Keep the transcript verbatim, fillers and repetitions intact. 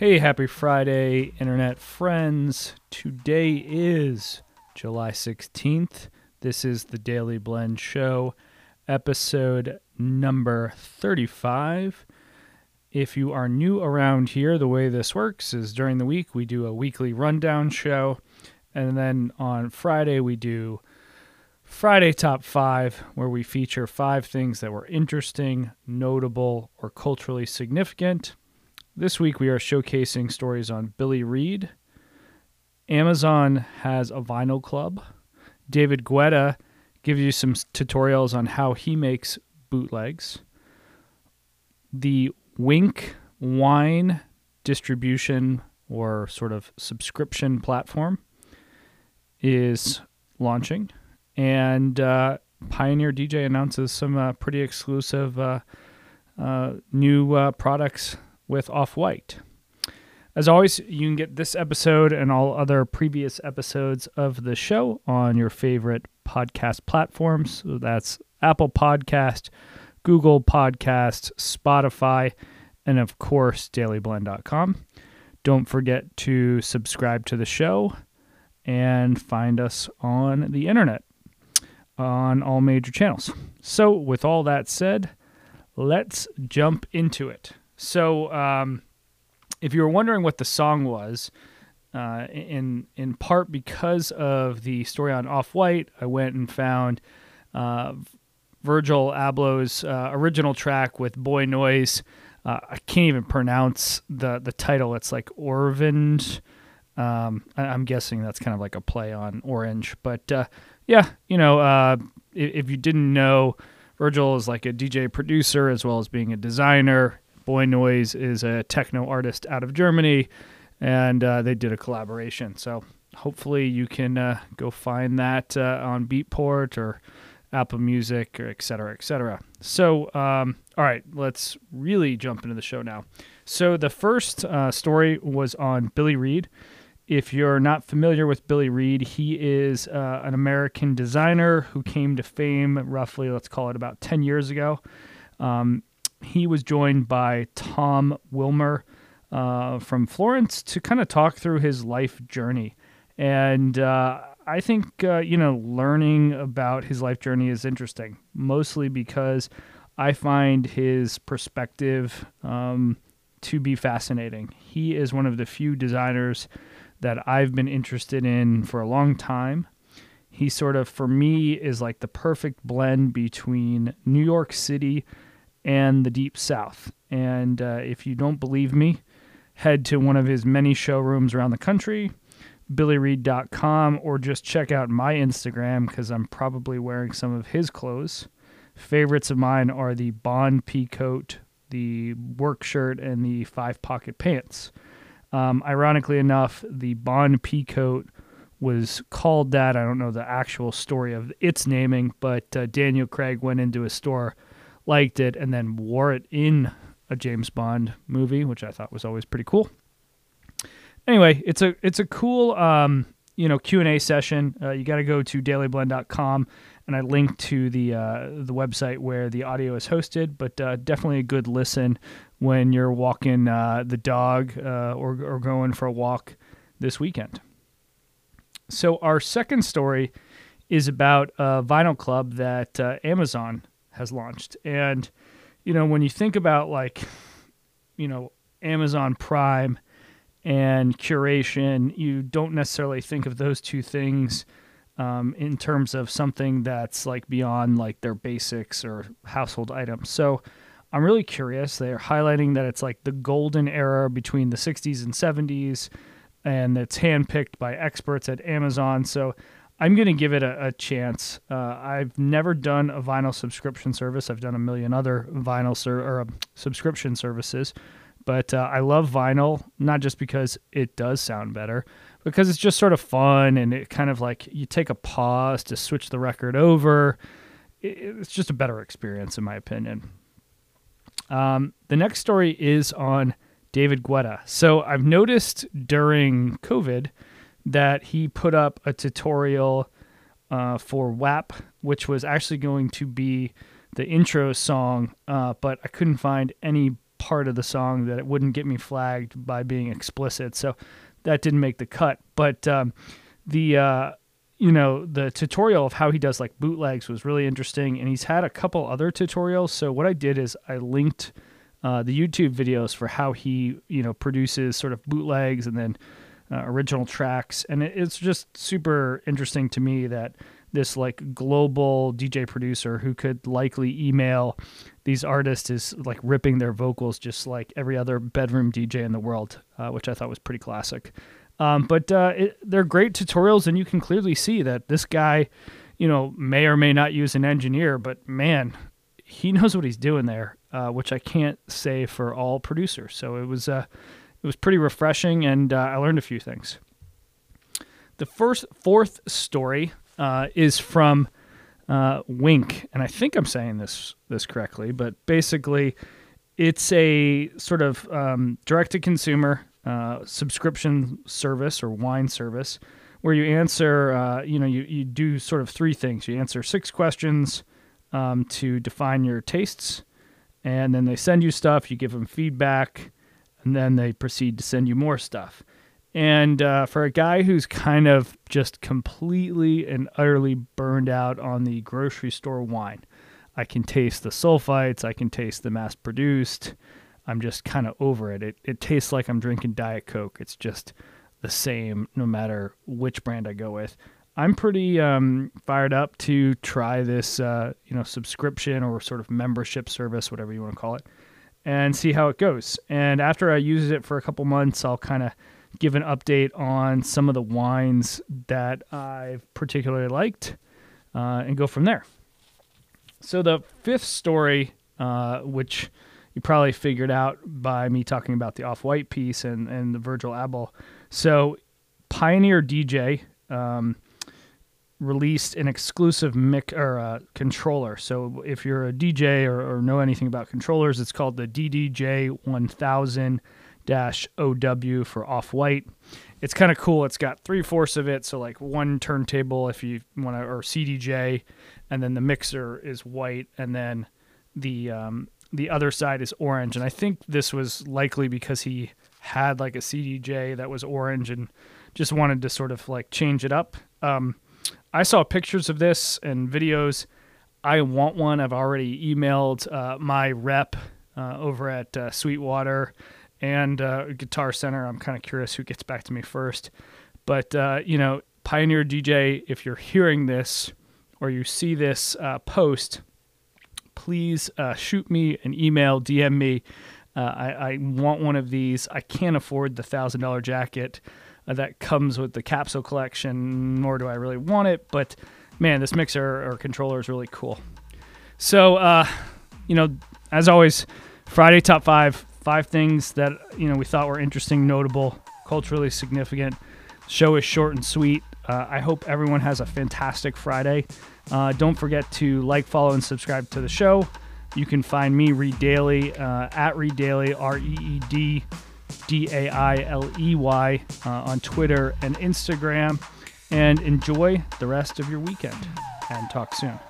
Hey, happy Friday, internet friends. Today is July sixteenth. This is the Daily Blend Show, episode number thirty-five. If you are new around here, the way this works is during the week we do a weekly rundown show, and then on Friday we do Friday Top five, where we feature five things that were interesting, notable, or culturally significant. This week we are showcasing stories on Billy Reid. Amazon has a vinyl club. David Guetta gives you some tutorials on how he makes bootlegs. The Wink wine distribution or sort of subscription platform is launching. And uh, Pioneer D J announces some uh, pretty exclusive uh, uh, new uh, products with Off-White. As always, you can get this episode and all other previous episodes of the show on your favorite podcast platforms. So that's Apple Podcast, Google Podcast, Spotify, and of course, daily blend dot com. Don't forget to subscribe to the show and find us on the internet on all major channels. So with all that said, let's jump into it. So um, if you were wondering what the song was, uh, in in part because of the story on Off-White, I went and found uh, Virgil Abloh's uh, original track with Boy Noise. Uh, I can't even pronounce the, the title. It's like Orvind. Um, I, I'm guessing that's kind of like a play on orange. But uh, yeah, you know, uh, if, if you didn't know, Virgil is like a D J producer as well as being a designer. Boy Noise is a techno artist out of Germany, and uh, they did a collaboration. So hopefully you can uh, go find that uh, on Beatport or Apple Music, or et cetera, et cetera. So, um, all right, let's really jump into the show now. So the first uh, story was on Billy Reid. If you're not familiar with Billy Reid, he is uh, an American designer who came to fame roughly, let's call it about ten years ago. Um, He was joined by Tom Wilmer uh, from Florence to kind of talk through his life journey. And uh, I think, uh, you know, learning about his life journey is interesting, mostly because I find his perspective um, to be fascinating. He is one of the few designers that I've been interested in for a long time. He sort of, for me, is like the perfect blend between New York City and the Deep South. And uh, if you don't believe me, head to one of his many showrooms around the country, billy reid dot com, or just check out my Instagram because I'm probably wearing some of his clothes. Favorites of mine are the Bond pea coat, the work shirt, and the five-pocket pants. Um, ironically enough, the Bond pea coat was called that. I don't know the actual story of its naming, but uh, Daniel Craig went into a store, liked it, and then wore it in a James Bond movie, which I thought was always pretty cool. Anyway, it's a it's a cool um, you know Q and A session. Uh, you got to go to daily blend dot com, and I link to the uh, the website where the audio is hosted. But uh, definitely a good listen when you're walking uh, the dog uh, or or going for a walk this weekend. So our second story is about a vinyl club that uh, Amazon has launched. And, you know, when you think about like, you know, Amazon Prime and curation, you don't necessarily think of those two things um, in terms of something that's like beyond like their basics or household items. So I'm really curious. They're highlighting that it's like the golden era between the sixties and seventies, and it's handpicked by experts at Amazon. So I'm going to give it a, a chance. Uh, I've never done a vinyl subscription service. I've done a million other vinyl ser- or subscription services, but uh, I love vinyl, not just because it does sound better, because it's just sort of fun, and it kind of like you take a pause to switch the record over. It, it's just a better experience, in my opinion. Um, the next story is on David Guetta. So I've noticed during COVID that he put up a tutorial uh, for W A P, which was actually going to be the intro song, uh, but I couldn't find any part of the song that it wouldn't get me flagged by being explicit. So that didn't make the cut. But um, the, uh, you know, the tutorial of how he does like bootlegs was really interesting. And he's had a couple other tutorials. So what I did is I linked uh, the YouTube videos for how he, you know, produces sort of bootlegs and then uh, original tracks. And it, it's just super interesting to me that this like global D J producer who could likely email these artists is like ripping their vocals just like every other bedroom D J in the world, uh, which I thought was pretty classic. Um, but uh, it, they're great tutorials, and you can clearly see that this guy, you know, may or may not use an engineer, but man, he knows what he's doing there, uh, which I can't say for all producers. So it was uh, it was pretty refreshing, and uh, I learned a few things. The first fourth story Uh, is from uh, Wink, and I think I'm saying this this correctly, but basically it's a sort of um, direct-to-consumer uh, subscription service or wine service where you answer, uh, you know, you, you do sort of three things. You answer six questions um, to define your tastes, and then they send you stuff, you give them feedback, and then they proceed to send you more stuff. And uh, for a guy who's kind of just completely and utterly burned out on the grocery store wine, I can taste the sulfites, I can taste the mass-produced, I'm just kind of over it. It it tastes like I'm drinking Diet Coke. It's just the same no matter which brand I go with. I'm pretty um, fired up to try this uh, you know, subscription or sort of membership service, whatever you want to call it, and see how it goes. And after I use it for a couple months, I'll kind of give an update on some of the wines that I've particularly liked uh, and go from there. So the fifth story, uh, which you probably figured out by me talking about the Off-White piece and, and the Virgil Abloh. So Pioneer D J um, released an exclusive mic or uh, controller. So if you're a D J or, or know anything about controllers, it's called the D D J one thousand dash O W for Off-White. It's kind of cool. It's got three-fourths of it, so like one turntable if you want to, or C D J, and then the mixer is white, and then the um, the other side is orange. And I think this was likely because he had like a C D J that was orange and just wanted to sort of like change it up. Um, I saw pictures of this and videos. I want one. I've already emailed uh, my rep uh, over at uh, Sweetwater and uh, Guitar Center. I'm kind of curious who gets back to me first. But, uh, you know, Pioneer D J, if you're hearing this or you see this uh, post, please uh, shoot me an email, D M me. Uh, I, I want one of these. I can't afford the one thousand dollars jacket uh, that comes with the capsule collection, nor do I really want it. But, man, this mixer or controller is really cool. So, uh, you know, as always, Friday Top five. Five things that, you know, we thought were interesting, notable, culturally significant. Show is short and sweet. Uh, I hope everyone has a fantastic Friday. Uh, don't forget to like, follow, and subscribe to the show. You can find me, Reed Daily, uh, at Reed Daily, R E E D D A I L E Y, uh, on Twitter and Instagram. And enjoy the rest of your weekend. And talk soon.